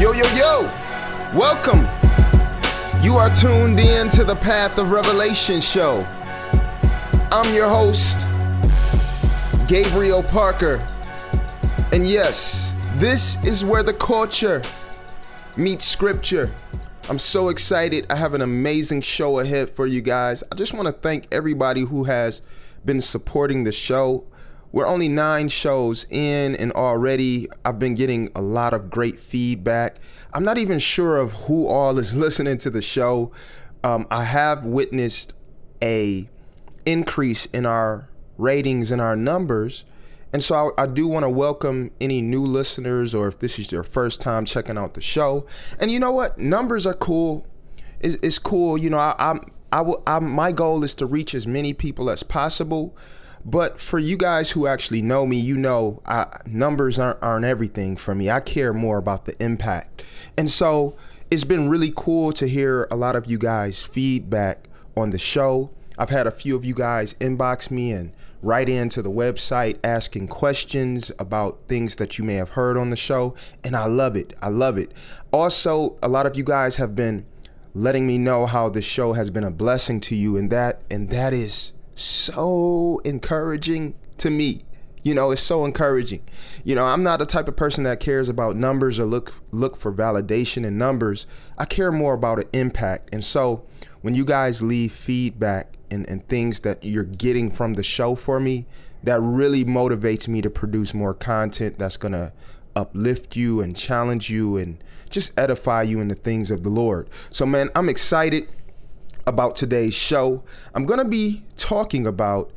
Yo, yo, yo! Welcome! You are tuned in to the Path of Revelation show. I'm your host, Gabriel Parker. And yes, this is where the culture meets scripture. I'm so excited. I have an amazing show ahead for you guys. I just want to thank everybody who has been supporting the show. We're only 9 shows in, and already I've been getting a lot of great feedback. I'm not even sure of who all is listening to the show. I have witnessed an increase in our ratings and our numbers. And so I do want to welcome any new listeners, or if this is your first time checking out the show. And you know what? Numbers are cool. It's cool. You know, my goal is to reach as many people as possible. But for you guys who actually know me, you know numbers aren't everything for me. I care more about the impact. And so it's been really cool to hear a lot of you guys' feedback on the show. I've had a few of you guys inbox me and write into the website asking questions about things that you may have heard on the show. And I love it. I love it. Also, a lot of you guys have been letting me know how this show has been a blessing to you, and that is so encouraging to me. You know, it's so encouraging. You know, I'm not the type of person that cares about numbers or look for validation in numbers. I care more about an impact. And so when you guys leave feedback and things that you're getting from the show for me, that really motivates me to produce more content that's going to uplift you and challenge you and just edify you in the things of the Lord. So, man, I'm excited about today's show. I'm going to be talking about,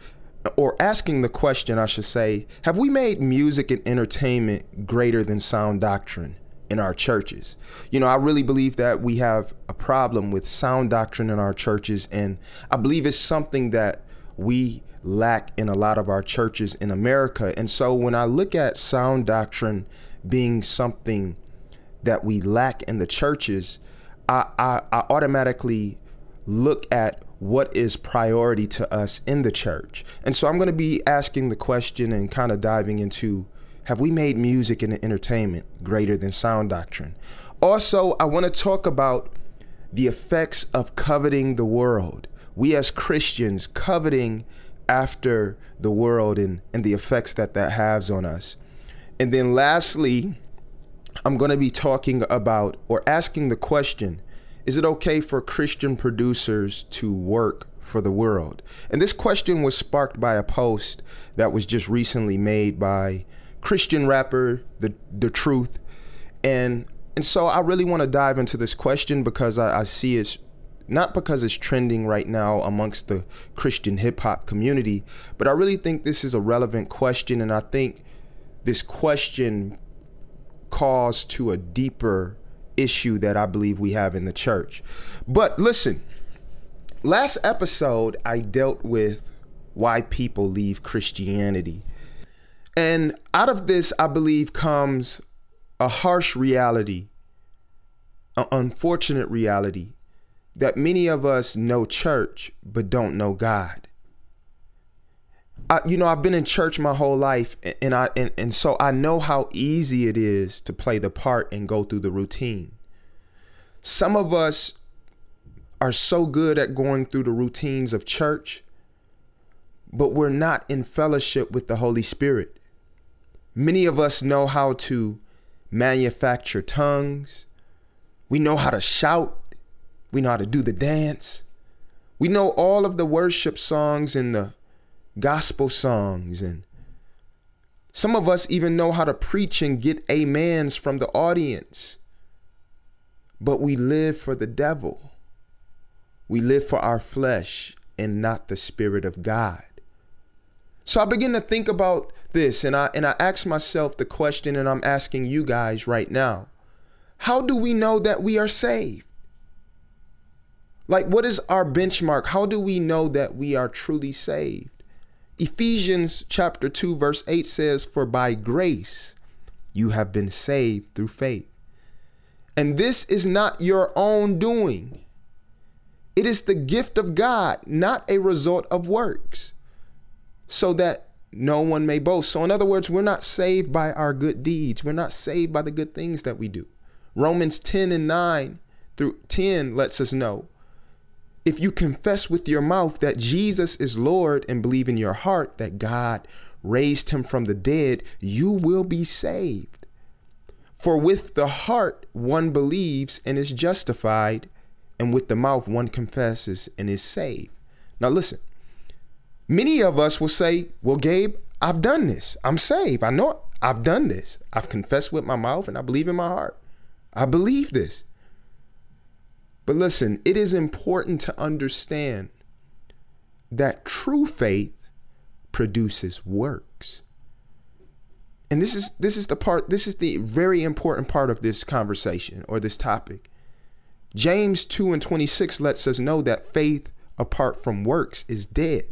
or asking the question, I should say, have we made music and entertainment greater than sound doctrine in our churches? You know, I really believe that we have a problem with sound doctrine in our churches, and I believe it's something that we lack in a lot of our churches in America. And so when I look at sound doctrine being something that we lack in the churches, I automatically look at what is priority to us in the church. And so I'm going to be asking the question and kind of diving into, have we made music and entertainment greater than sound doctrine? Also, I want to talk about the effects of coveting the world. We as Christians coveting after the world and the effects that has on us. And then lastly, I'm going to be talking about, or asking the question, is it okay for Christian producers to work for the world? And this question was sparked by a post that was just recently made by Christian rapper The Truth. And so I really want to dive into this question because I see it's, not because it's trending right now amongst the Christian hip hop community, but I really think this is a relevant question. And I think this question calls to a deeper issue that I believe we have in the church. But listen, last episode I dealt with why people leave Christianity. And out of this, I believe, comes a harsh reality, an unfortunate reality, that many of us know church but don't know God. You know, I've been in church my whole life, and so I know how easy it is to play the part and go through the routine. Some of us are so good at going through the routines of church, but we're not in fellowship with the Holy Spirit. Many of us know how to manufacture tongues. We know how to shout. We know how to do the dance. We know all of the worship songs and the gospel songs, and some of us even know how to preach and get amens from the audience, but we live for the devil. We live for our flesh and not the Spirit of God. So I begin to think about this, and I ask myself the question, and I'm asking you guys right now, how do we know that we are saved? Like, what is our benchmark? How do we know that we are truly saved? Ephesians chapter 2, verse 8 says, "For by grace you have been saved through faith. And this is not your own doing. It is the gift of God, not a result of works, so that no one may boast." So in other words, we're not saved by our good deeds. We're not saved by the good things that we do. Romans 10:9-10 lets us know, if you confess with your mouth that Jesus is Lord and believe in your heart that God raised him from the dead, you will be saved. For with the heart one believes and is justified, and with the mouth one confesses and is saved. Now listen, many of us will say, well, Gabe, I've done this. I'm saved. I know it. I've done this. I've confessed with my mouth and I believe in my heart. I believe this. But listen, it is important to understand that true faith produces works. And this is the very important part of this conversation or this topic. James 2:26 lets us know that faith apart from works is dead.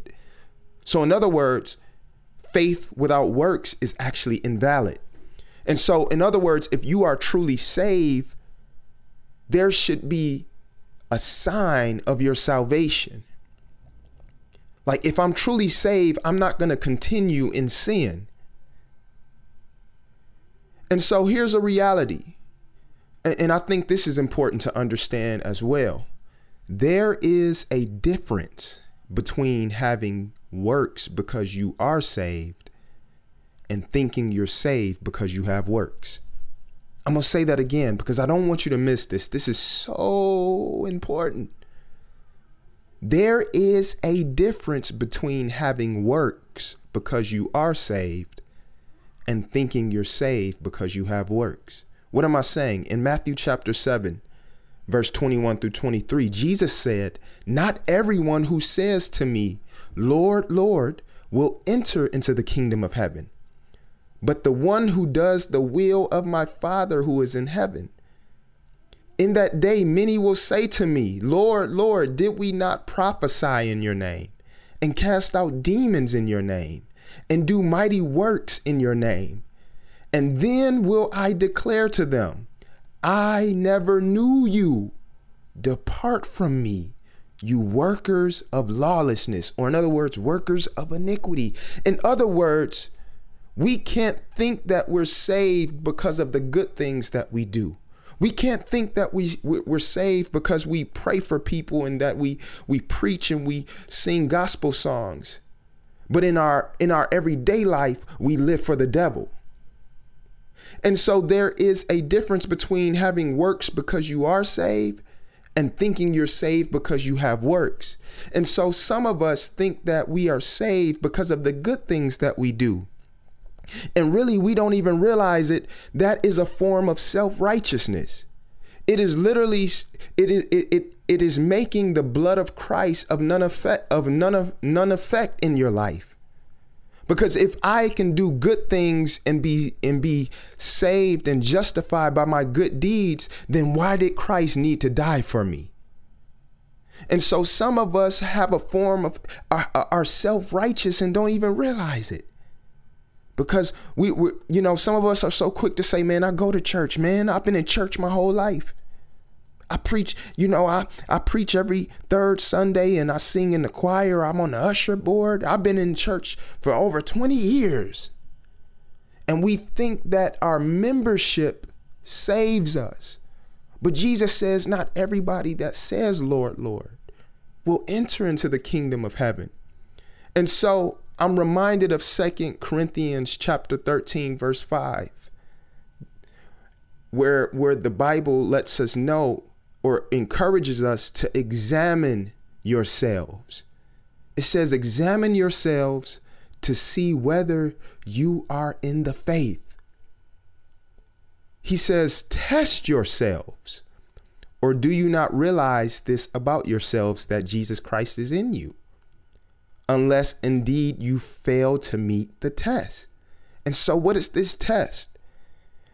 So in other words, faith without works is actually invalid. And so in other words, if you are truly saved, there should be a sign of your salvation. Like, if I'm truly saved, I'm not going to continue in sin. And so here's a reality. And I think this is important to understand as well. There is a difference between having works because you are saved and thinking you're saved because you have works. I'm going to say that again because I don't want you to miss this. This is so important. There is a difference between having works because you are saved and thinking you're saved because you have works. What am I saying? In Matthew chapter 7, verse 21-23, Jesus said, "Not everyone who says to me, 'Lord, Lord,' will enter into the kingdom of heaven, but the one who does the will of my Father who is in heaven. In that day, many will say to me, 'Lord, Lord, did we not prophesy in your name and cast out demons in your name and do mighty works in your name?' And then will I declare to them, 'I never knew you. Depart from me, you workers of lawlessness,'" or in other words, workers of iniquity. In other words, we can't think that we're saved because of the good things that we do. We can't think that we're saved because we pray for people and that we preach and we sing gospel songs. But in our everyday life, we live for the devil. And so there is a difference between having works because you are saved and thinking you're saved because you have works. And so some of us think that we are saved because of the good things that we do. And really, we don't even realize it. That is a form of self-righteousness. It is literally, it is making the blood of Christ of none effect in your life. Because if I can do good things and be saved and justified by my good deeds, then why did Christ need to die for me? And so some of us have a form of are self-righteous and don't even realize it. Because we, you know, some of us are so quick to say, man, I go to church, man. I've been in church my whole life. I preach, you know, I preach every third Sunday and I sing in the choir. I'm on the usher board. I've been in church for over 20 years. And we think that our membership saves us. But Jesus says, not everybody that says, Lord, Lord, will enter into the kingdom of heaven. And so I'm reminded of 2 Corinthians chapter 13, verse 5, where the Bible lets us know or encourages us to examine yourselves. It says, examine yourselves to see whether you are in the faith. He says, test yourselves, or do you not realize this about yourselves, that Jesus Christ is in you? Unless indeed you fail to meet the test. And so what is this test?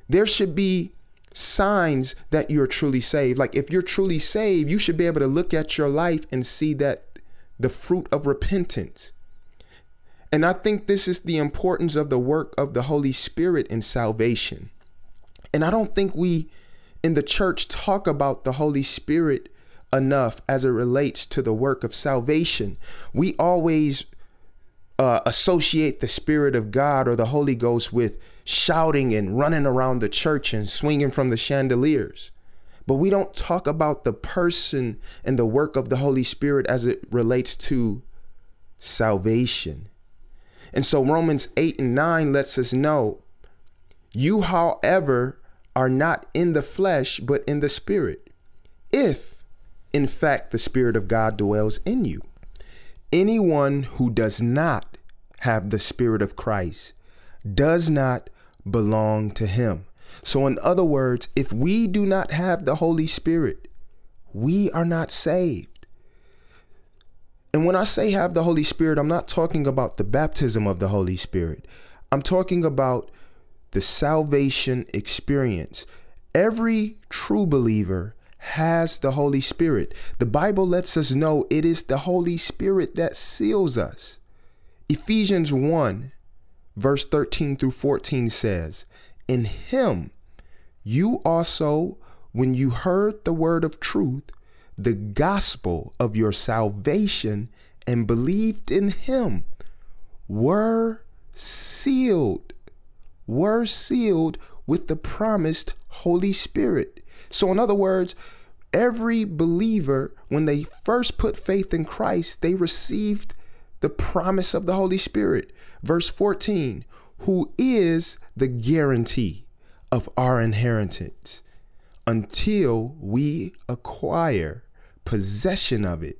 There should be signs that you're truly saved. Like, if you're truly saved, you should be able to look at your life and see that the fruit of repentance. And I think this is the importance of the work of the Holy Spirit in salvation. And I don't think we in the church talk about the Holy Spirit enough as it relates to the work of salvation. We always associate the Spirit of God or the Holy Ghost with shouting and running around the church and swinging from the chandeliers. But we don't talk about the person and the work of the Holy Spirit as it relates to salvation. And so Romans 8 and 9 lets us know, you, however, are not in the flesh, but in the Spirit, if in fact the Spirit of God dwells in you. Anyone who does not have the Spirit of Christ does not belong to him. So in other words, if we do not have the Holy Spirit, we are not saved. And when I say have the Holy Spirit, I'm not talking about the baptism of the Holy Spirit. I'm talking about the salvation experience. Every true believer has the Holy Spirit. The Bible lets us know it is the Holy Spirit that seals us. Ephesians 1, verse 13 through 14 says, in him you also, when you heard the word of truth, the gospel of your salvation, and believed in him, were sealed with the promised Holy Spirit. So in other words, every believer, when they first put faith in Christ, they received the promise of the Holy Spirit. Verse 14, who is the guarantee of our inheritance until we acquire possession of it,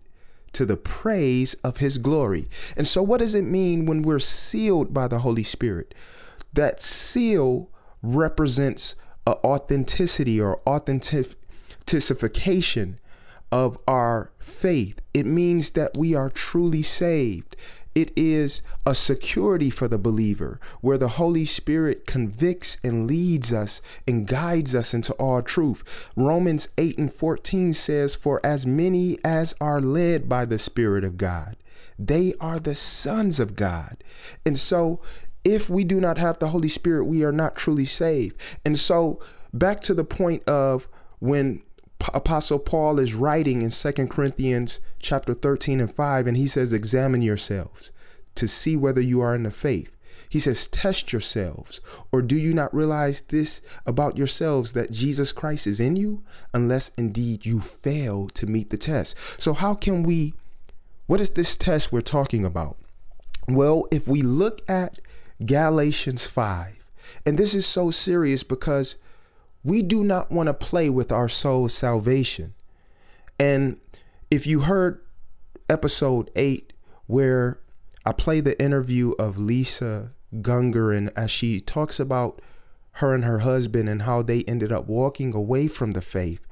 to the praise of his glory. And so what does it mean when we're sealed by the Holy Spirit? That seal represents an authenticity or authentication of our faith. It means that we are truly saved. It is a security for the believer where the Holy Spirit convicts and leads us and guides us into all truth. Romans 8 and 14 says, for as many as are led by the Spirit of God, they are the sons of God. And so if we do not have the Holy Spirit, we are not truly saved. And so back to the point of when Apostle Paul is writing in 2 Corinthians chapter 13 and 5, and he says, examine yourselves to see whether you are in the faith. He says, test yourselves, or do you not realize this about yourselves, that Jesus Christ is in you, unless indeed you fail to meet the test. So what is this test we're talking about? Well, if we look at Galatians 5, and this is so serious because we do not want to play with our soul's salvation. And if you heard episode 8, where I play the interview of Lisa Gunger, and as she talks about her and her husband and how they ended up walking away from the faith,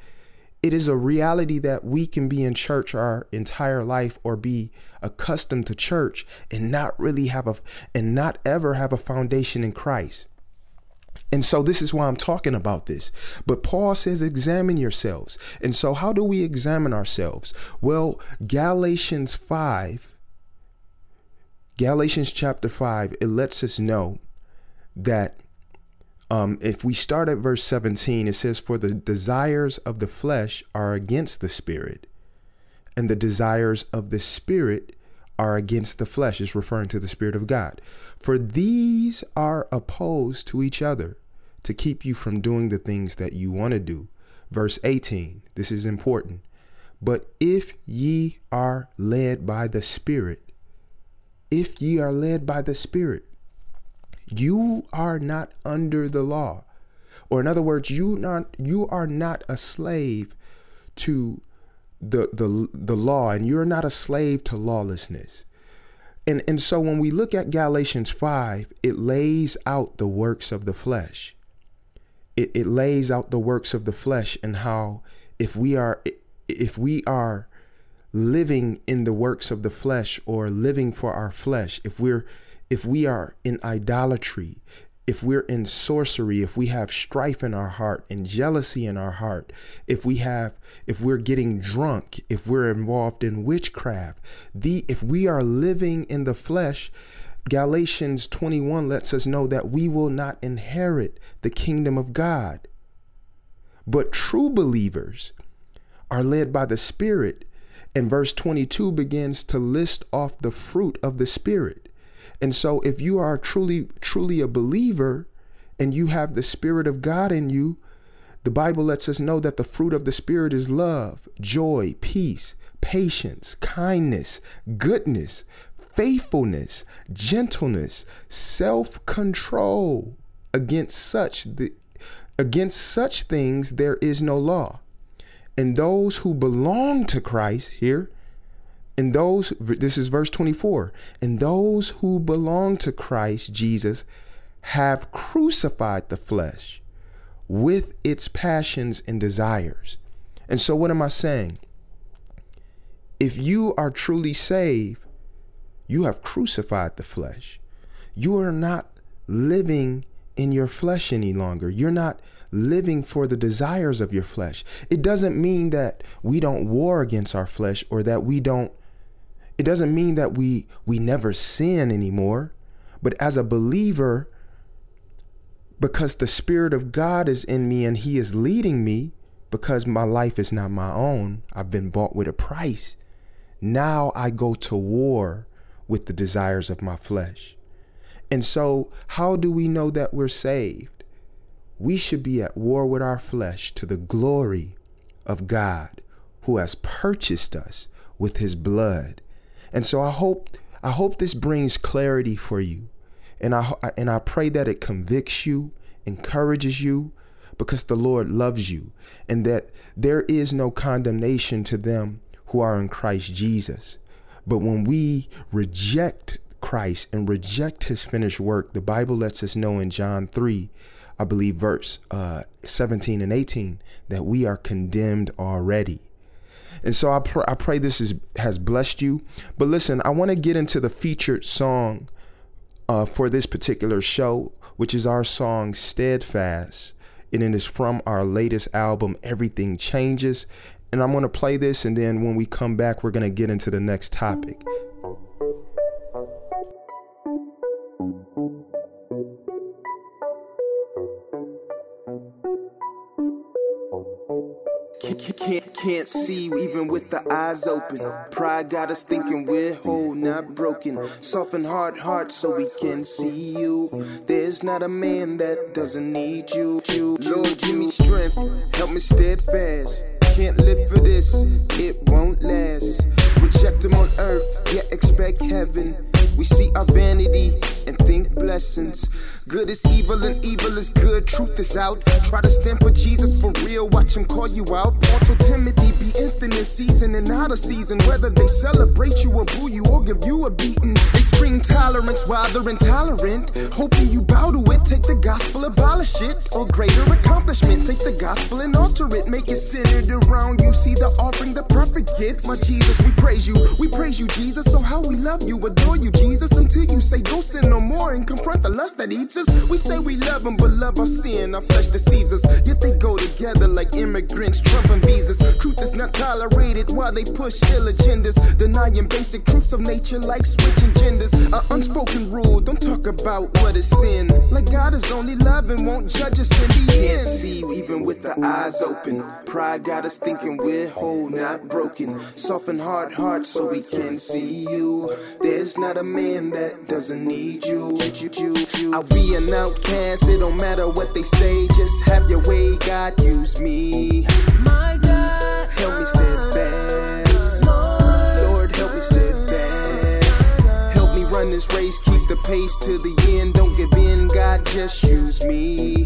it is a reality that we can be in church our entire life or be accustomed to church and not ever have a foundation in Christ. And so this is why I'm talking about this. But Paul says, examine yourselves. And so how do we examine ourselves? Well, Galatians chapter 5, it lets us know that if we start at verse 17, it says, for the desires of the flesh are against the Spirit, and the desires of the Spirit are against the flesh. It's referring to the Spirit of God. For these are opposed to each other, to keep you from doing the things that you want to do. Verse 18, this is important. But if ye are led by the Spirit, you are not under the law. Or in other words, you are not a slave to the law, and you're not a slave to lawlessness. And so when we look at Galatians 5, it lays out the works of the flesh. It lays out the works of the flesh, and how if we are living in the works of the flesh, or living for our flesh, if we are in idolatry, if we're in sorcery, if we have strife in our heart and jealousy in our heart, if we're getting drunk, if we're involved in witchcraft, if we are living in the flesh, Galatians 21 lets us know that we will not inherit the kingdom of God. But true believers are led by the Spirit. And verse 22 begins to list off the fruit of the Spirit. And so if you are truly a believer and you have the Spirit of God in you, the Bible lets us know that the fruit of the Spirit is love, joy, peace, patience, kindness, goodness, faithfulness, gentleness, self-control. Against such things there is no law. And those who belong to Christ here, and those, this is verse 24, and those who belong to Christ Jesus have crucified the flesh with its passions and desires. And so what am I saying? If you are truly saved, you have crucified the flesh. You are not living in your flesh any longer. You're not living for the desires of your flesh. It doesn't mean that we don't war against our flesh, or that we don't, it doesn't mean that we never sin anymore. But as a believer, because the Spirit of God is in me and He is leading me, because my life is not my own, I've been bought with a price. Now I go to war with the desires of my flesh. And so how do we know that we're saved? We should be at war with our flesh to the glory of God, who has purchased us with His blood. And so I hope this brings clarity for you. And I pray that it convicts you, encourages you, because the Lord loves you, and that there is no condemnation to them who are in Christ Jesus. But when we reject Christ and reject His finished work, the Bible lets us know in John 3, I believe verse 17 and 18, that we are condemned already. And so I pray this has blessed you. But listen, I want to get into the featured song for this particular show, which is our song Steadfast. And it is from our latest album, Everything Changes. And I'm going to play this, and then when we come back, we're going to get into the next topic. Can't see even with the eyes open. Pride got us thinking we're whole, not broken. Soften hard hearts so we can see you. There's not a man that doesn't need you. Lord, give me strength, help me steadfast. Can't live for this, it won't last. Reject them on earth, yet expect heaven. We see our vanity and think blessings. Good is evil and evil is good. Truth is out. Try to stand for Jesus for real. Watch Him call you out. Walter Timothy, be instant in season and out of season. Whether they celebrate you or boo you or give you a beating. They scream tolerance while they're intolerant. Hoping you bow to it. Take the gospel, abolish it. Or greater accomplishment. Take the gospel and alter it. Make it centered around you. See the offering the perfect gets. My Jesus, we praise you. We praise you, Jesus. So how we love you, adore you, Jesus. Jesus, until you say go sin no more and confront the lust that eats us. We say we love Him, but love our sin. Our flesh deceives us, yet they go together like immigrants, Trump and visas. Truth is not tolerated while they push ill agendas, denying basic truths of nature like switching genders. An unspoken rule, don't talk about what is sin. Like God is only love and won't judge us in the end. Can't see even with the eyes open. Pride got us thinking we're whole, not broken. Soften hard hearts so we can see you. There's not a man that doesn't need you. I'll be an outcast, it don't matter what they say. Just have your way, God, use me. My God, help me steadfast. Lord, help me steadfast. Help me run this race, keep the pace to the end. Don't give in, God, just use me.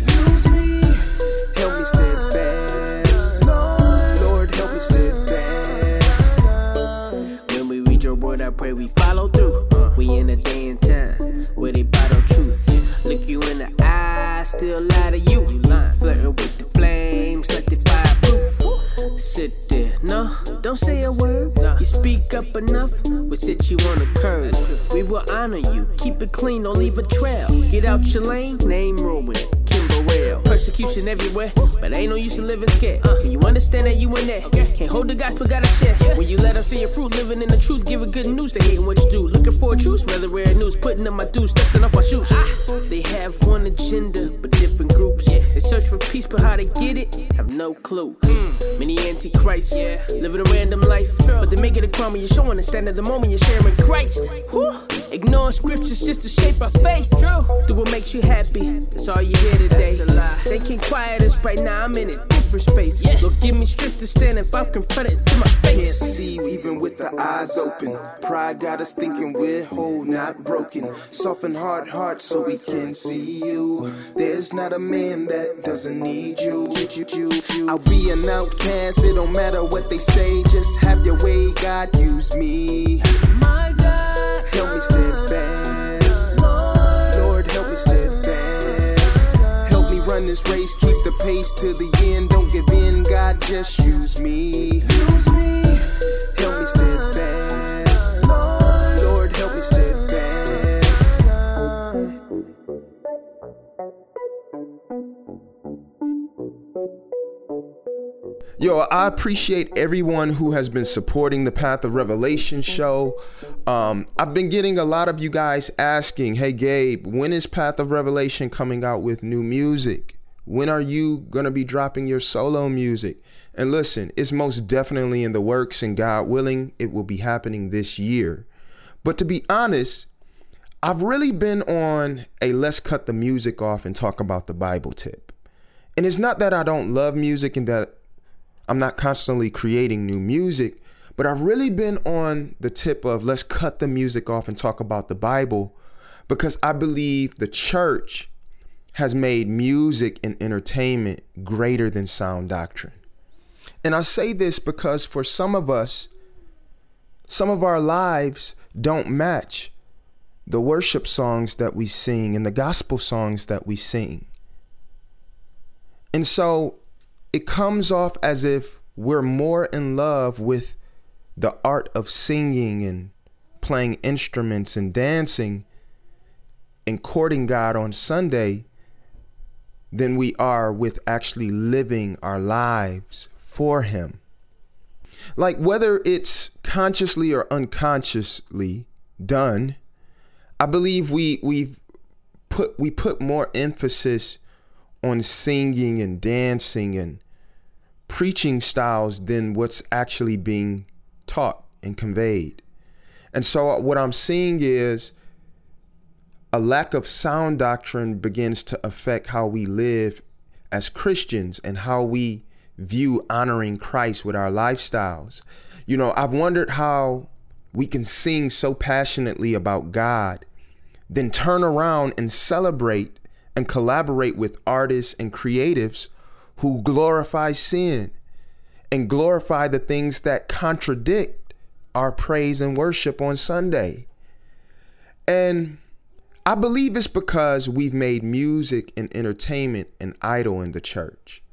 Help me steadfast. Lord, help me steadfast. When we read your word, I pray we follow through. We in a day and time where they bottle truth. Look you in the eye, still lie to you. Flirting with the flames like the fireproof. Sit there, no, don't say a word. You speak up enough, we'll sit you on the curb. We will honor you, keep it clean, don't leave a trail. Get out your lane, name ruined. Persecution everywhere, but ain't no use in living scared. When you understand that you in there, can't hold the gospel, gotta share. When you let them see your fruit, living in the truth, giving good news, they hating what you do. Looking for a truce, rather rare news, putting up my dues, stepping off my shoes. They have one agenda, but different groups. They search for peace, but how they get it, have no clue. Many antichrists, living a random life, but they make it a crime when you're showing the stand at the moment you're sharing Christ. Whew. Ignoring scriptures just to shape our faith. True. Do what makes you happy. That's all you hear today. That's a lie. They can't quiet us right now. I'm in a different space. Yeah. Look, give me strength to stand if I'm confronted to my face. Can't see even with the eyes open. Pride got us thinking we're whole, not broken. Soften hard hearts so we can see you. There's not a man that doesn't need you. I'll be an outcast. It don't matter what they say. Just have your way. God, use me. My God, help me steadfast. Lord, help me steadfast. Help me run this race. Keep the pace to the end. Don't give in. God, just use me. Use me. Help me steadfast. Lord, help me steadfast. Yo, I appreciate everyone who has been supporting the Path of Revelation show. I've been getting a lot of you guys asking, hey, Gabe, when is Path of Revelation coming out with new music? When are you going to be dropping your solo music? And listen, it's most definitely in the works, and God willing, it will be happening this year. But to be honest, I've really been on a let's cut the music off and talk about the Bible tip. And it's not that I don't love music and that I'm not constantly creating new music, but I've really been on the tip of let's cut the music off and talk about the Bible, because I believe the church has made music and entertainment greater than sound doctrine. And I say this because for some of us, some of our lives don't match the worship songs that we sing and the gospel songs that we sing. And so it comes off as if we're more in love with the art of singing and playing instruments and dancing and courting God on Sunday than we are with actually living our lives for Him. Like, whether it's consciously or unconsciously done, I believe we put more emphasis on singing and dancing and preaching styles than what's actually being taught and conveyed. And so what I'm seeing is a lack of sound doctrine begins to affect how we live as Christians and how we view honoring Christ with our lifestyles. You know, I've wondered how we can sing so passionately about God, then turn around and celebrate and collaborate with artists and creatives who glorify sin and glorify the things that contradict our praise and worship on Sunday. And I believe it's because we've made music and entertainment an idol in the church.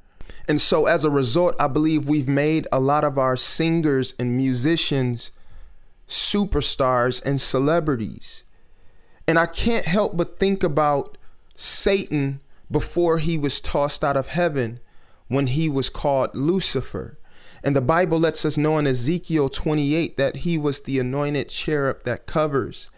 And so as a result, I believe we've made a lot of our singers and musicians superstars and celebrities. And I can't help but think about Satan before he was tossed out of heaven, when he was called Lucifer. And the Bible lets us know in Ezekiel 28 that he was the anointed cherub that covers.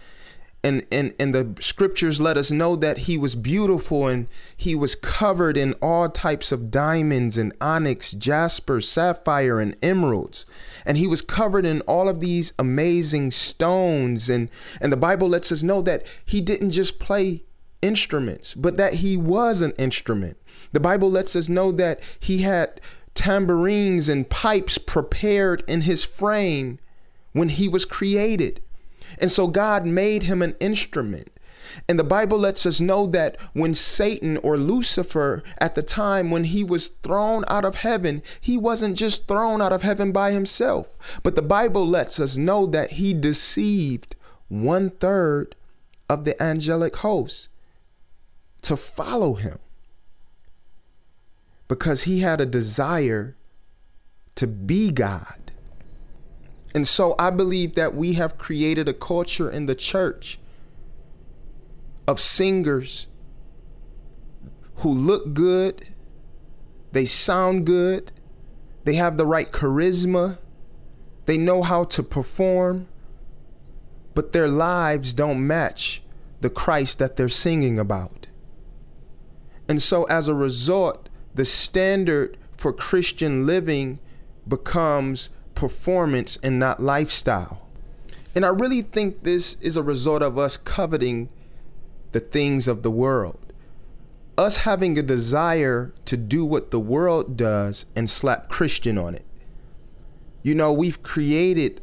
And the scriptures let us know that he was beautiful and he was covered in all types of diamonds and onyx, jasper, sapphire, and emeralds. And he was covered in all of these amazing stones. And the Bible lets us know that he didn't just play instruments, but that he was an instrument. The Bible lets us know that he had tambourines and pipes prepared in his frame when he was created. And so God made him an instrument. And the Bible lets us know that when Satan, or Lucifer, at the time when he was thrown out of heaven, he wasn't just thrown out of heaven by himself, but the Bible lets us know that he deceived 1/3 of the angelic hosts to follow him, because he had a desire to be God. And so I believe that we have created a culture in the church of singers who look good, they sound good, they have the right charisma, they know how to perform, but their lives don't match the Christ that they're singing about. And so as a result, the standard for Christian living becomes performance and not lifestyle. And I really think this is a result of us coveting the things of the world. Us having a desire to do what the world does and slap Christian on it. You know, we've created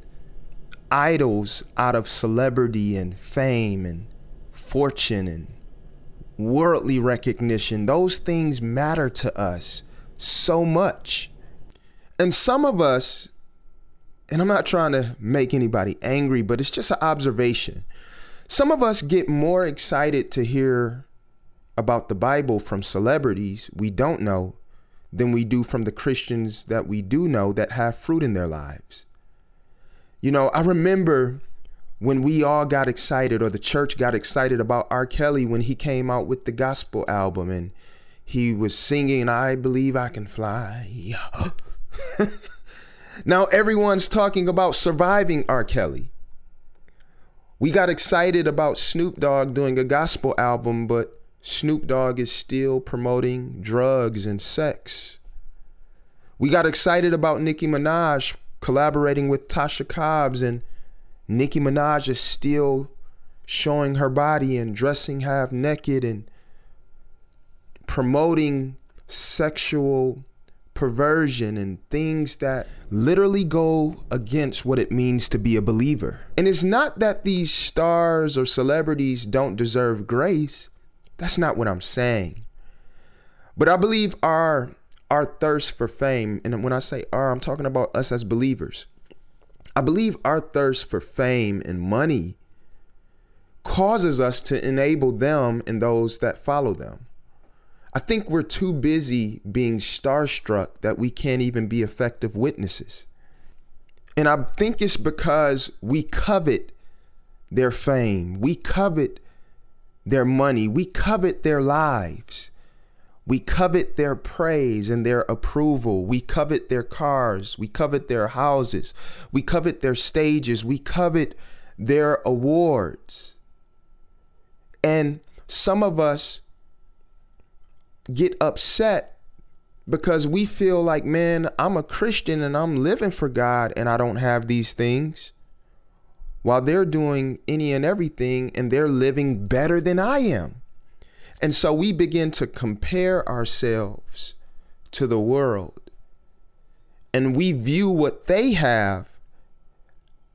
idols out of celebrity and fame and fortune and worldly recognition. Those things matter to us so much. And some of us, and I'm not trying to make anybody angry, but it's just an observation. Some of us get more excited to hear about the Bible from celebrities we don't know than we do from the Christians that we do know that have fruit in their lives. You know, I remember when we all got excited, or the church got excited about R. Kelly when he came out with the gospel album and he was singing, "I Believe I Can Fly." Now everyone's talking about surviving R. Kelly. We got excited about Snoop Dogg doing a gospel album, but Snoop Dogg is still promoting drugs and sex. We got excited about Nicki Minaj collaborating with Tasha Cobbs, and Nicki Minaj is still showing her body and dressing half naked and promoting sexual perversion and things that literally go against what it means to be a believer. And it's not that these stars or celebrities don't deserve grace. That's not what I'm saying. But I believe our thirst for fame, and when I say our, I'm talking about us as believers. I believe our thirst for fame and money causes us to enable them and those that follow them. I think we're too busy being starstruck that we can't even be effective witnesses. And I think it's because we covet their fame. We covet their money. We covet their lives. We covet their praise and their approval. We covet their cars. We covet their houses. We covet their stages. We covet their awards. And some of us get upset because we feel like, man, I'm a Christian and I'm living for God and I don't have these things, while they're doing any and everything and they're living better than I am. And so we begin to compare ourselves to the world, and we view what they have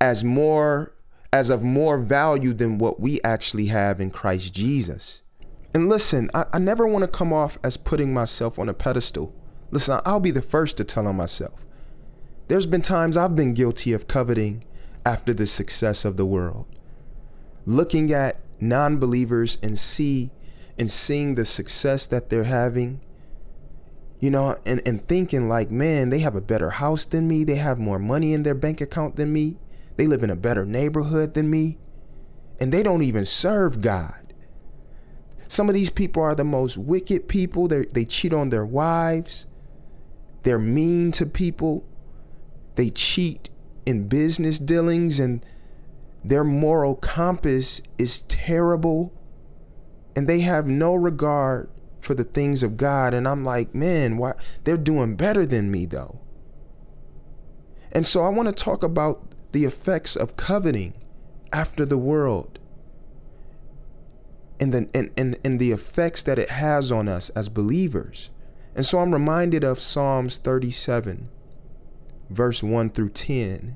as of more value than what we actually have in Christ Jesus. And listen, I never want to come off as putting myself on a pedestal. Listen, I'll be the first to tell on myself. There's been times I've been guilty of coveting after the success of the world, looking at non-believers and seeing the success that they're having, you know, and thinking like, man, they have a better house than me. They have more money in their bank account than me. They live in a better neighborhood than me. And they don't even serve God. Some of these people are the most wicked people. They cheat on their wives. They're mean to people. They cheat in business dealings, and their moral compass is terrible. And they have no regard for the things of God. And I'm like, man, why? They're doing better than me, though. And so I want to talk about the effects of coveting after the world and the effects that it has on us as believers. And so I'm reminded of Psalms 37, verse 1 through 10.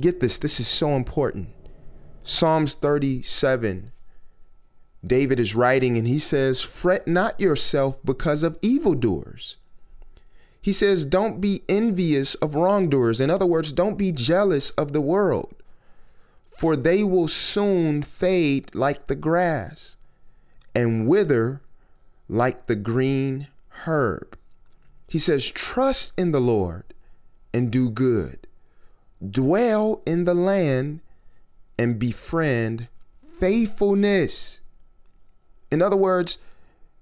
Get this. This is so important. Psalms 37, David is writing, and he says, "Fret not yourself because of evildoers." He says, don't be envious of wrongdoers. In other words, don't be jealous of the world, for they will soon fade like the grass and wither like the green herb. He says, trust in the Lord and do good. Dwell in the land and befriend faithfulness. In other words,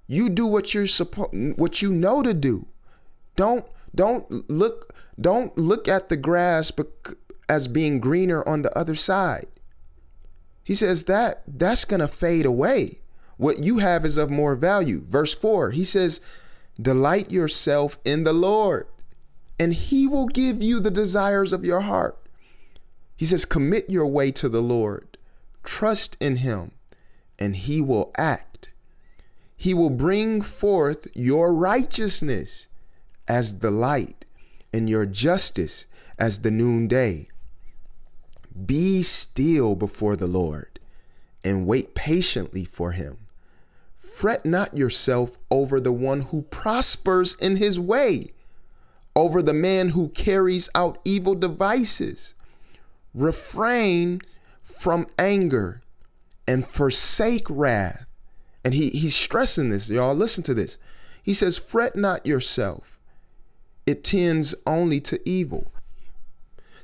you do what you know to do. Don't look at the grass as being greener on the other side. He says that's going to fade away. What you have is of more value. Verse 4, he says, "Delight yourself in the Lord, and he will give you the desires of your heart." He says, commit your way to the Lord. Trust in him and he will act. He will bring forth your righteousness as the light and your justice as the noonday. Be still before the Lord and wait patiently for him. Fret not yourself over the one who prospers in his way, over the man who carries out evil devices. Refrain from anger and forsake wrath. And he's stressing this, y'all. Listen to this. He says, fret not yourself. It tends only to evil.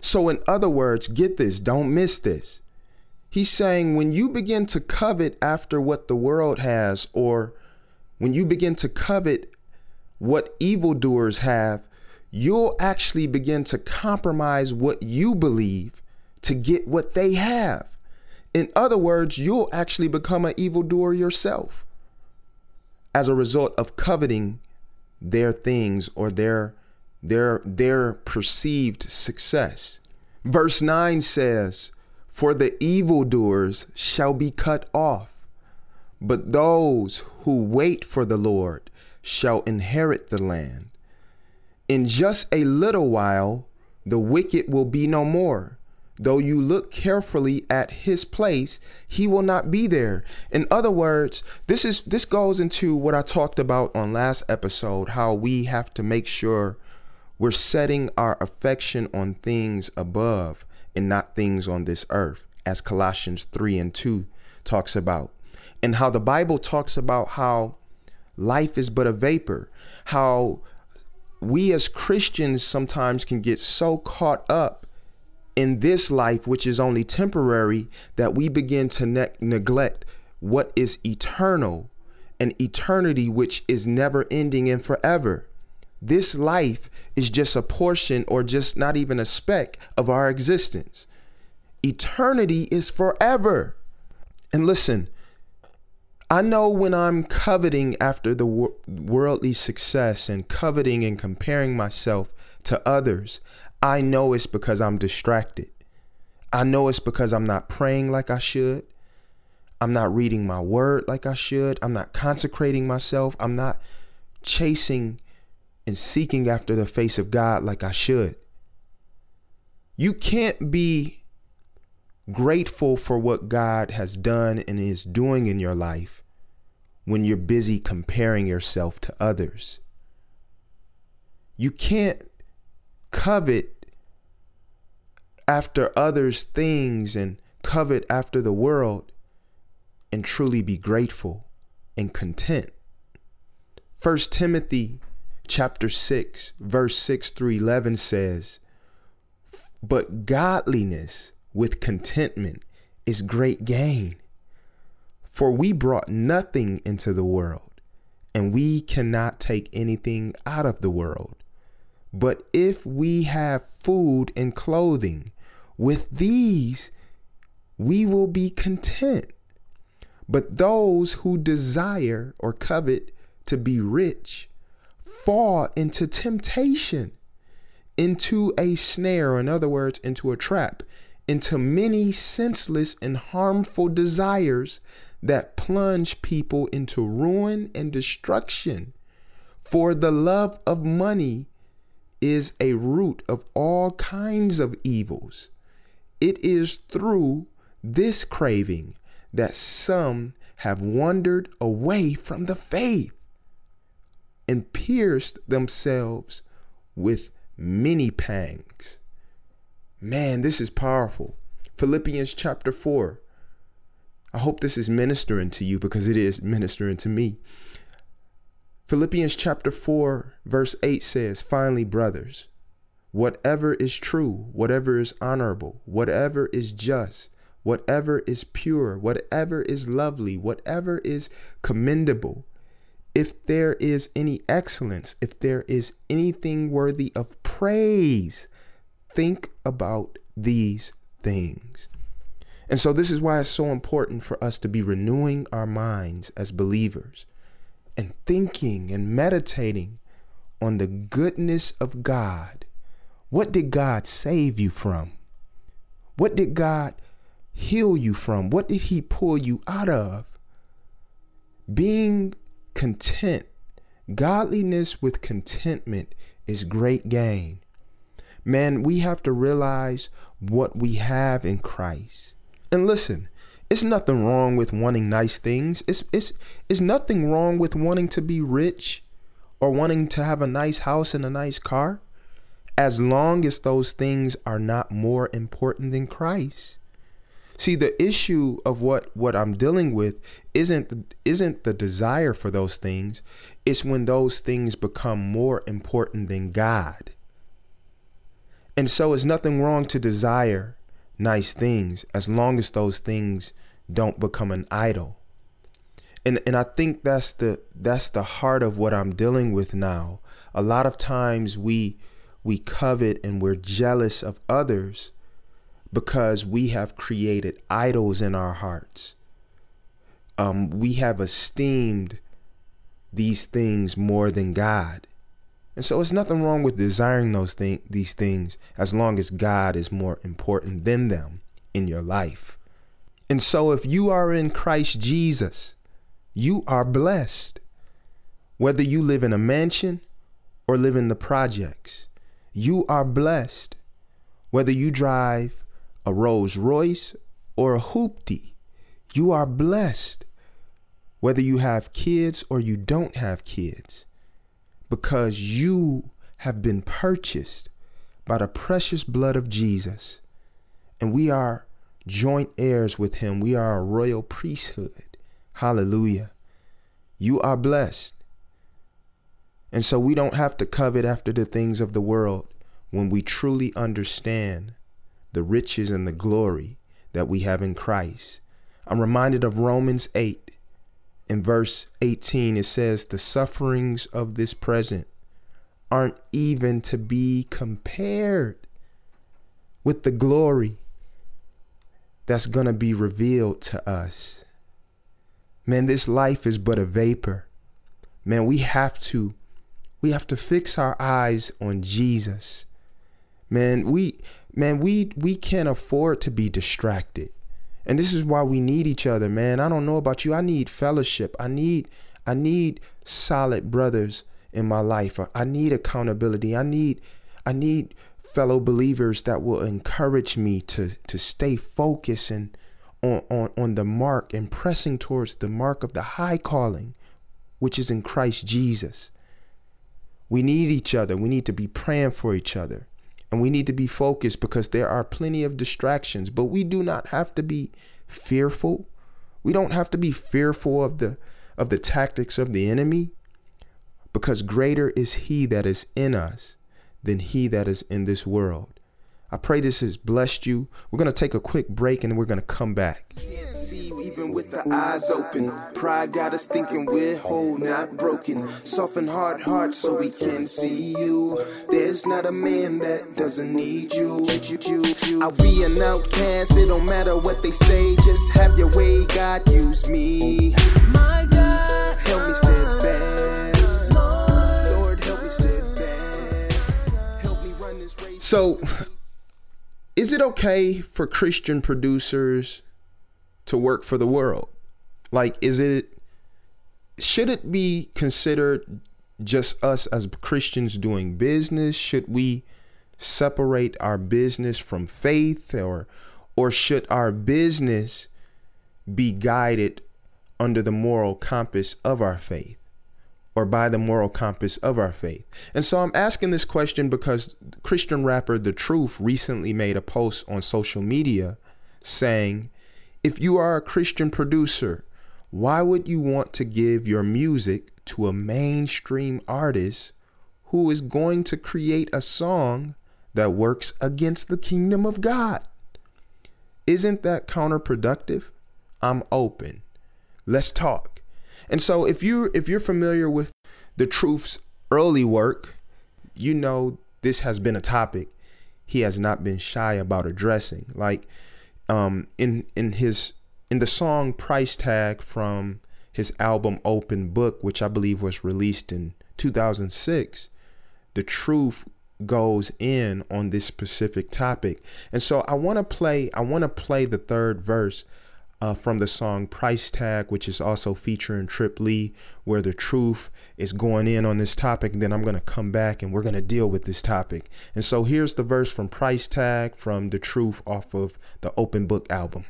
So in other words, get this, don't miss this. He's saying when you begin to covet after what the world has, or when you begin to covet what evildoers have, you'll actually begin to compromise what you believe to get what they have. In other words, you'll actually become an evildoer yourself as a result of coveting their things or their perceived success. Verse 9 says, for the evildoers shall be cut off, but those who wait for the Lord shall inherit the land. In just a little while, the wicked will be no more. Though you look carefully at his place, he will not be there. In other words, this goes into what I talked about on last episode, how we have to make sure we're setting our affection on things above and not things on this earth, as Colossians 3:2 talks about, and how the Bible talks about how life is but a vapor, how we as Christians sometimes can get so caught up in this life, which is only temporary, that we begin to neglect what is eternal, and eternity, which is never ending and forever. This life is just a portion, or just not even a speck of our existence. Eternity is forever. And listen, I know when I'm coveting after the worldly success and coveting and comparing myself to others, I know it's because I'm distracted. I know it's because I'm not praying like I should. I'm not reading my word like I should. I'm not consecrating myself. I'm not chasing and seeking after the face of God like I should. You can't be grateful for what God has done and is doing in your life when you're busy comparing yourself to others. You can't covet after others' things and covet after the world and truly be grateful and content. 1 Timothy chapter 6, verse 6 through 11 says, but godliness with contentment is great gain. For we brought nothing into the world, and we cannot take anything out of the world. But if we have food and clothing, with these we will be content. But those who desire or covet to be rich fall into temptation, into a snare, in other words, into a trap, into many senseless and harmful desires that plunge people into ruin and destruction. For the love of money is a root of all kinds of evils. It is through this craving that some have wandered away from the faith and pierced themselves with many pangs. Man, this is powerful. Philippians chapter 4. I hope this is ministering to you, because it is ministering to me. Philippians chapter 4, verse 8 says, finally, brothers, whatever is true, whatever is honorable, whatever is just, whatever is pure, whatever is lovely, whatever is commendable, if there is any excellence, if there is anything worthy of praise, think about these things. And so this is why it's so important for us to be renewing our minds as believers and thinking and meditating on the goodness of God. What did God save you from? What did God heal you from? What did he pull you out of? Being content, godliness with contentment is great gain. Man, we have to realize what we have in Christ. And listen, it's nothing wrong with wanting nice things. It's nothing wrong with wanting to be rich or wanting to have a nice house and a nice car, as long as those things are not more important than Christ. See, the issue of what I'm dealing with isn't the desire for those things. It's when those things become more important than God. And so it's nothing wrong to desire nice things as long as those things don't become an idol. And I think that's the heart of what I'm dealing with now. A lot of times we covet and we're jealous of others because we have created idols in our hearts. We have esteemed these things more than God. And so it's nothing wrong with desiring these things as long as God is more important than them in your life. And so if you are in Christ Jesus, you are blessed. Whether you live in a mansion or live in the projects, you are blessed. Whether you drive a Rolls Royce or a hoopty, you are blessed. Whether you have kids or you don't have kids, because you have been purchased by the precious blood of Jesus. And we are joint heirs with him. We are a royal priesthood. Hallelujah. You are blessed. And so we don't have to covet after the things of the world when we truly understand the riches and the glory that we have in Christ. I'm reminded of Romans 8. In verse 18, it says, the sufferings of this present aren't even to be compared with the glory that's going to be revealed to us. Man, this life is but a vapor. Man, we have to fix our eyes on Jesus. Man, we can't afford to be distracted. And this is why we need each other, man. I don't know about you. I need fellowship. I need solid brothers in my life. I need accountability. I need fellow believers that will encourage me to stay focused and on the mark and pressing towards the mark of the high calling, which is in Christ Jesus. We need each other. We need to be praying for each other. And we need to be focused because there are plenty of distractions, but we do not have to be fearful. We don't have to be fearful of the tactics of the enemy, because greater is he that is in us than he that is in this world. I pray this has blessed you. We're going to take a quick break and we're going to come back. Can't see even with the eyes open. Pride got us thinking we're whole, not broken. Soften hard hearts so we can see you. There's not a man that doesn't need you. I'll be an outcast. It don't matter what they say. Just have your way. God, use me. My God, help me stand fast. Lord, help me stand fast. Help me run this race. So, is it okay for Christian producers to work for the world? Like, should it be considered just us as Christians doing business? Should we separate our business from faith, or should our business be guided under the moral compass of our faith, or by the moral compass of our faith? And so I'm asking this question because Christian rapper The Truth recently made a post on social media saying, if you are a Christian producer, why would you want to give your music to a mainstream artist who is going to create a song that works against the kingdom of God? Isn't that counterproductive? I'm open. Let's talk. And so if you're familiar with The Truth's early work, you know this has been a topic he has not been shy about addressing. Like in the song Price Tag from his album Open Book, which I believe was released in 2006, The Truth goes in on this specific topic. And so I want to play the third verse from the song Price Tag, which is also featuring Trip Lee, where The Truth is going in on this topic. Then I'm going to come back and we're going to deal with this topic. And so here's the verse from Price Tag from The Truth off of the Open Book album.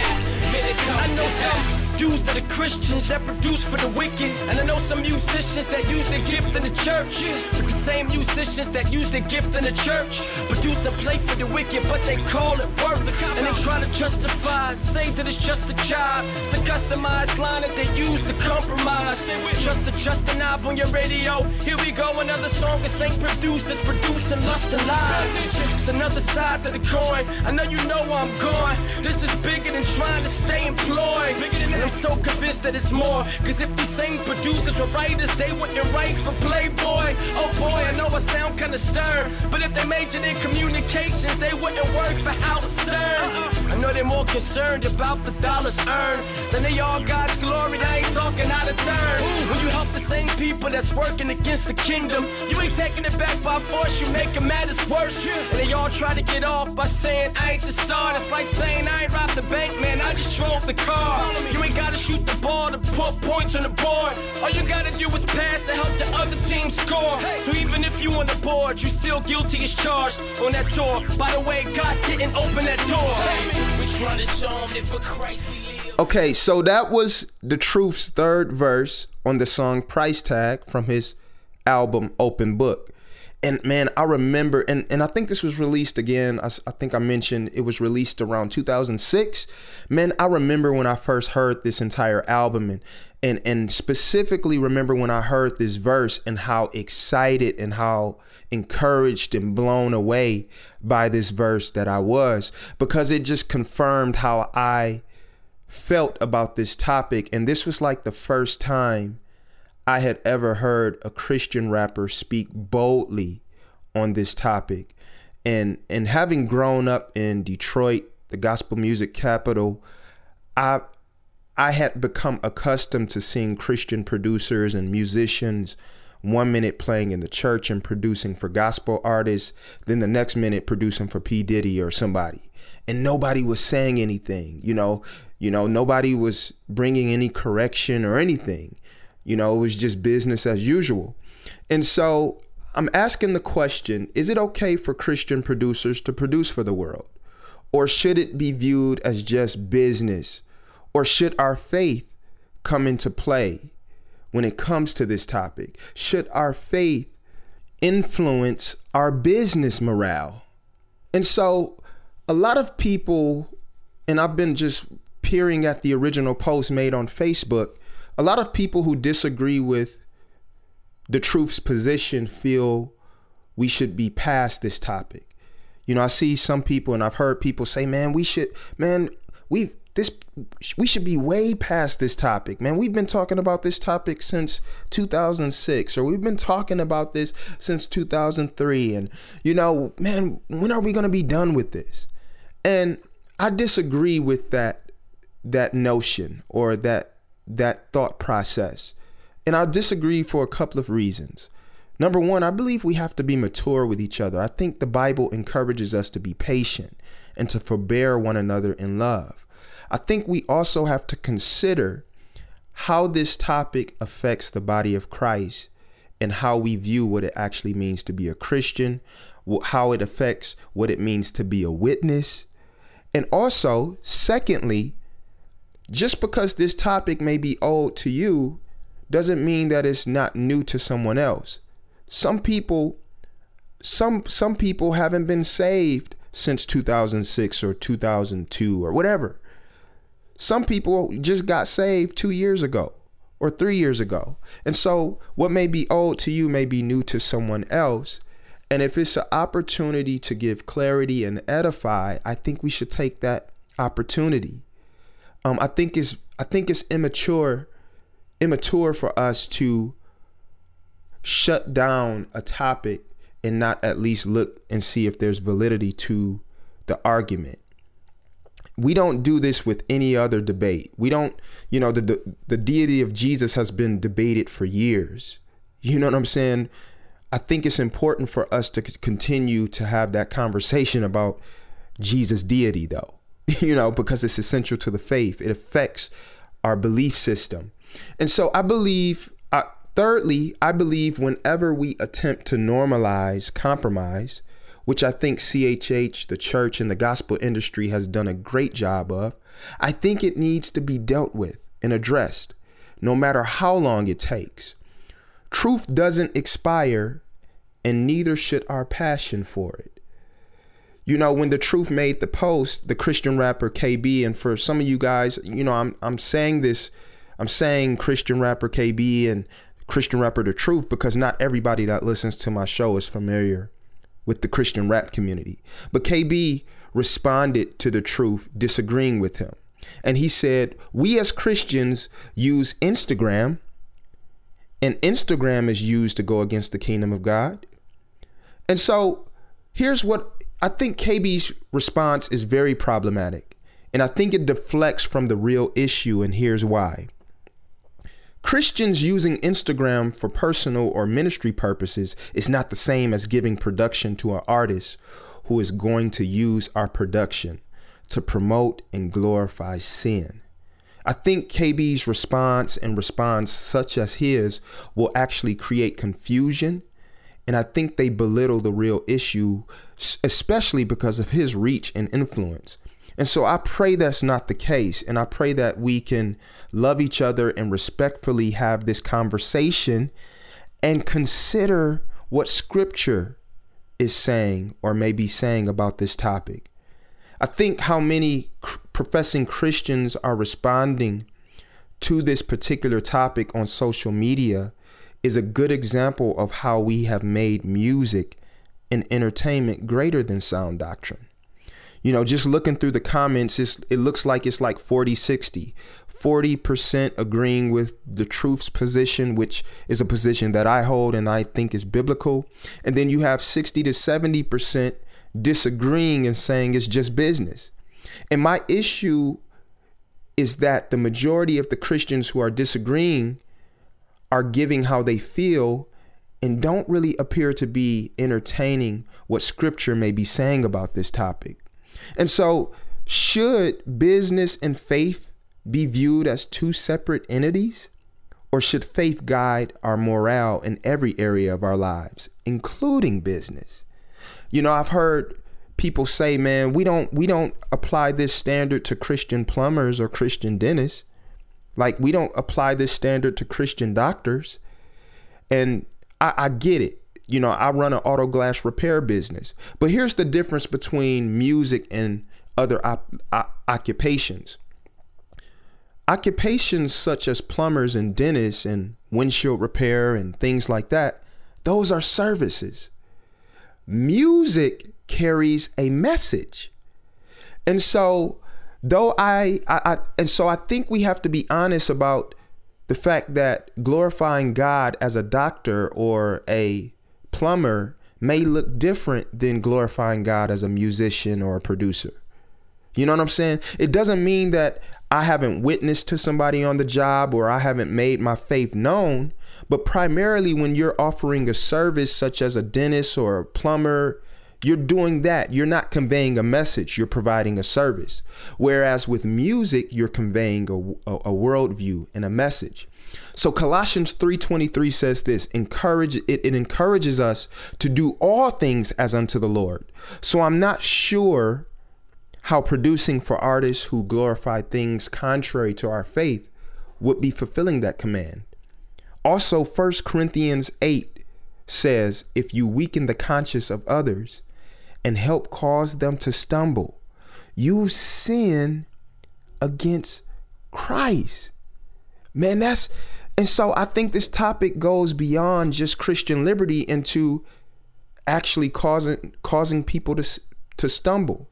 I know some used to the Christians that produce for the wicked, and I know some musicians that use their gift in the church. But the same musicians that use their gift in the church produce and play for the wicked, but they call it worship. And they try to justify, say that it's just a job. It's the customized line that they use to compromise. Just a knob on your radio. Here we go, another song that's ain't produced, that's producing lust and lies. It's another side to the coin. I know you know where I'm going. This is bigger than trying to stay employed, and I'm so convinced that it's more, cause if these same producers or writers, they wouldn't write for Playboy. Oh boy, I know I sound kinda stern, but if they majored in communications, they wouldn't work for Hal Stern. I know they're more concerned about the dollars earned than they are God's glory. I ain't talking out of turn. When you help the same people that's working against the kingdom, you ain't taking it back by force, you make them matters worse. And they all try to get off by saying I ain't the star. That's like saying I ain't robbed the bank, man, I just drove the car. You ain't gotta shoot the ball to put points on the board. All you gotta do is pass to help the other team score. So even if you on the board, you still guilty as charged on that tour. By the way, God didn't open that door. Okay, so that was The Truth's third verse on the song Price Tag from his album Open Book. And man, I remember, and I think this was released again, I think I mentioned it was released around 2006. Man, I remember when I first heard this entire album, and specifically remember when I heard this verse and how excited and how encouraged and blown away by this verse that I was, because it just confirmed how I felt about this topic. And this was like the first time I had ever heard a Christian rapper speak boldly on this topic. And having grown up in Detroit, the gospel music capital, I had become accustomed to seeing Christian producers and musicians one minute playing in the church and producing for gospel artists, then the next minute producing for P. Diddy or somebody. And nobody was saying anything, you know, nobody was bringing any correction or anything. You know, it was just business as usual. And so I'm asking the question, is it okay for Christian producers to produce for the world? Or should it be viewed as just business? Or should our faith come into play when it comes to this topic? Should our faith influence our business morale? And so a lot of people, and I've been just peering at the original post made on Facebook, a lot of people who disagree with The Truth's position feel we should be past this topic. You know, I see some people, and I've heard people say, man, we should be way past this topic. Man, we've been talking about this topic since 2006, or we've been talking about this since 2003. And, you know, man, when are we going to be done with this? And I disagree with that notion or that thought process. And I disagree for a couple of reasons. Number one, I believe we have to be mature with each other. I think the Bible encourages us to be patient and to forbear one another in love. I think we also have to consider how this topic affects the body of Christ and how we view what it actually means to be a Christian, how it affects what it means to be a witness. And also, secondly, just because this topic may be old to you doesn't mean that it's not new to someone else. Some people haven't been saved since 2006 or 2002 or whatever. Some people just got saved 2 years ago or 3 years ago. And so what may be old to you may be new to someone else. And if it's an opportunity to give clarity and edify, I think we should take that opportunity. I think it's immature for us to shut down a topic and not at least look and see if there's validity to the argument. We don't do this with any other debate. We don't, you know, the deity of Jesus has been debated for years. You know what I'm saying? I think it's important for us to continue to have that conversation about Jesus' deity, though, you know, because it's essential to the faith. It affects our belief system. And so I believe, thirdly, I believe whenever we attempt to normalize compromise, which I think CHH, the church, and the gospel industry has done a great job of, I think it needs to be dealt with and addressed, no matter how long it takes. Truth doesn't expire, and neither should our passion for it. You know, when The Truth made the post, the Christian rapper KB, and for some of you guys, you know, I'm saying Christian rapper KB and Christian rapper The Truth, because not everybody that listens to my show is familiar with the Christian rap community. But KB responded to The Truth disagreeing with him. And he said, we as Christians use Instagram, and Instagram is used to go against the kingdom of God. And so here's what I think KB's response is very problematic. And I think it deflects from the real issue. And here's why. Christians using Instagram for personal or ministry purposes is not the same as giving production to an artist who is going to use our production to promote and glorify sin. I think KB's response and response such as his will actually create confusion. And I think they belittle the real issue, especially because of his reach and influence. And so I pray that's not the case. And I pray that we can love each other and respectfully have this conversation and consider what scripture is saying or may be saying about this topic. I think how many professing Christians are responding to this particular topic on social media is a good example of how we have made music and entertainment greater than sound doctrine. You know, just looking through the comments, it looks like it's like 40-60, 40% agreeing with The Truth's position, which is a position that I hold and I think is biblical. And then you have 60% to 70% disagreeing and saying it's just business. And my issue is that the majority of the Christians who are disagreeing are giving how they feel and don't really appear to be entertaining what scripture may be saying about this topic. And so should business and faith be viewed as two separate entities, or should faith guide our morale in every area of our lives, including business? You know, I've heard people say, man, we don't apply this standard to Christian plumbers or Christian dentists. Like, we don't apply this standard to Christian doctors. And I get it. You know, I run an auto glass repair business. But here's the difference between music and other occupations. Occupations such as plumbers and dentists and windshield repair and things like that, those are services. Music carries a message. And so I think we have to be honest about the fact that glorifying God as a doctor or a plumber may look different than glorifying God as a musician or a producer. You know what I'm saying? It doesn't mean that I haven't witnessed to somebody on the job or I haven't made my faith known, but primarily when you're offering a service such as a dentist or a plumber, you're doing that. You're not conveying a message. You're providing a service. Whereas with music, you're conveying a worldview and a message. So Colossians 3:23 says this, it encourages us to do all things as unto the Lord. So I'm not sure how producing for artists who glorify things contrary to our faith would be fulfilling that command. Also, 1 Corinthians 8 says, if you weaken the conscience of others and help cause them to stumble, you sin against Christ. Man, and so I think this topic goes beyond just Christian liberty into actually causing people to stumble.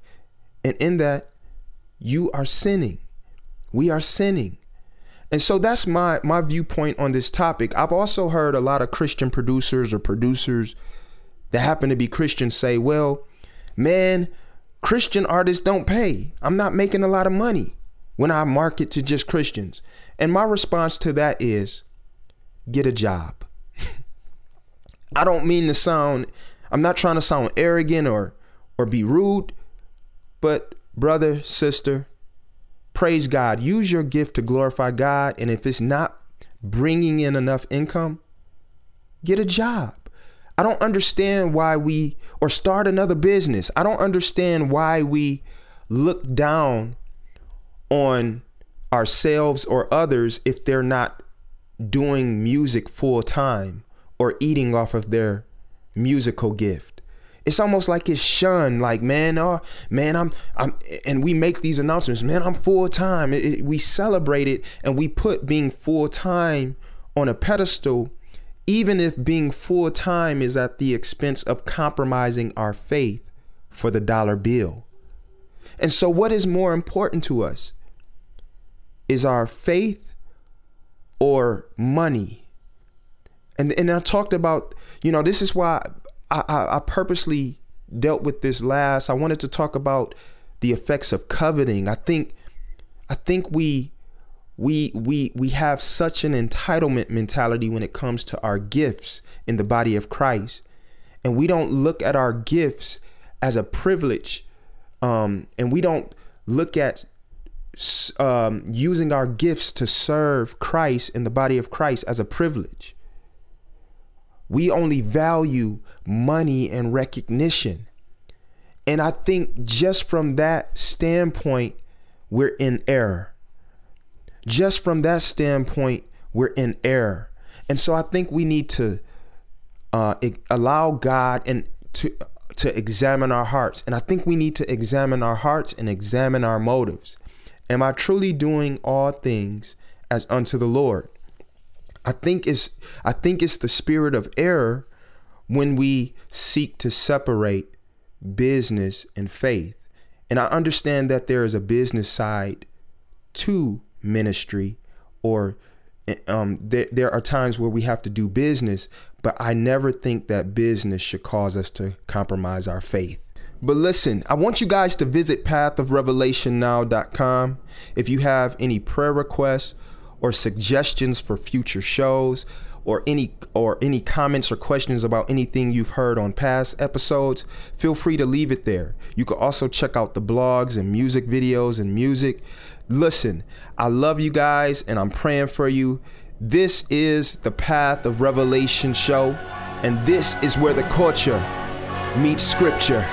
And in that, you are sinning. We are sinning. And so that's my viewpoint on this topic. I've also heard a lot of Christian producers or producers that happen to be Christians say, well, man, Christian artists don't pay. I'm not making a lot of money when I market to just Christians. And my response to that is, get a job. I don't mean to sound, I'm not trying to sound arrogant or be rude, but brother, sister, praise God. Use your gift to glorify God. And if it's not bringing in enough income, get a job. I don't understand why we, or start another business. I don't understand why we look down on ourselves or others if they're not doing music full time or eating off of their musical gift. It's almost like it's shunned, like, man, oh man, and we make these announcements, man, I'm full time. We celebrate it and we put being full time on a pedestal, even if being full time is at the expense of compromising our faith for the dollar bill. And so what is more important to us? Is our faith or money? And I talked about, you know, this is why I purposely dealt with this last. I wanted to talk about the effects of coveting. I think we have such an entitlement mentality when it comes to our gifts in the body of Christ. And we don't look at our gifts as a privilege. And we don't look at using our gifts to serve Christ in the body of Christ as a privilege. We only value money and recognition. And I think just from that standpoint, we're in error. Just from that standpoint, we're in error. And so I think we need to allow God and to examine our hearts. And I think we need to examine our hearts and examine our motives. Am I truly doing all things as unto the Lord? I think it's the spirit of error when we seek to separate business and faith. And I understand that there is a business side to ministry, or there are times where we have to do business, but I never think that business should cause us to compromise our faith. But listen, I want you guys to visit pathofrevelationnow.com. If you have any prayer requests or suggestions for future shows, or any comments or questions about anything you've heard on past episodes, feel free to leave it there. You can also check out the blogs and music videos and music. Listen, I love you guys and I'm praying for you. This is the Path of Revelation show, and this is where the culture meets scripture.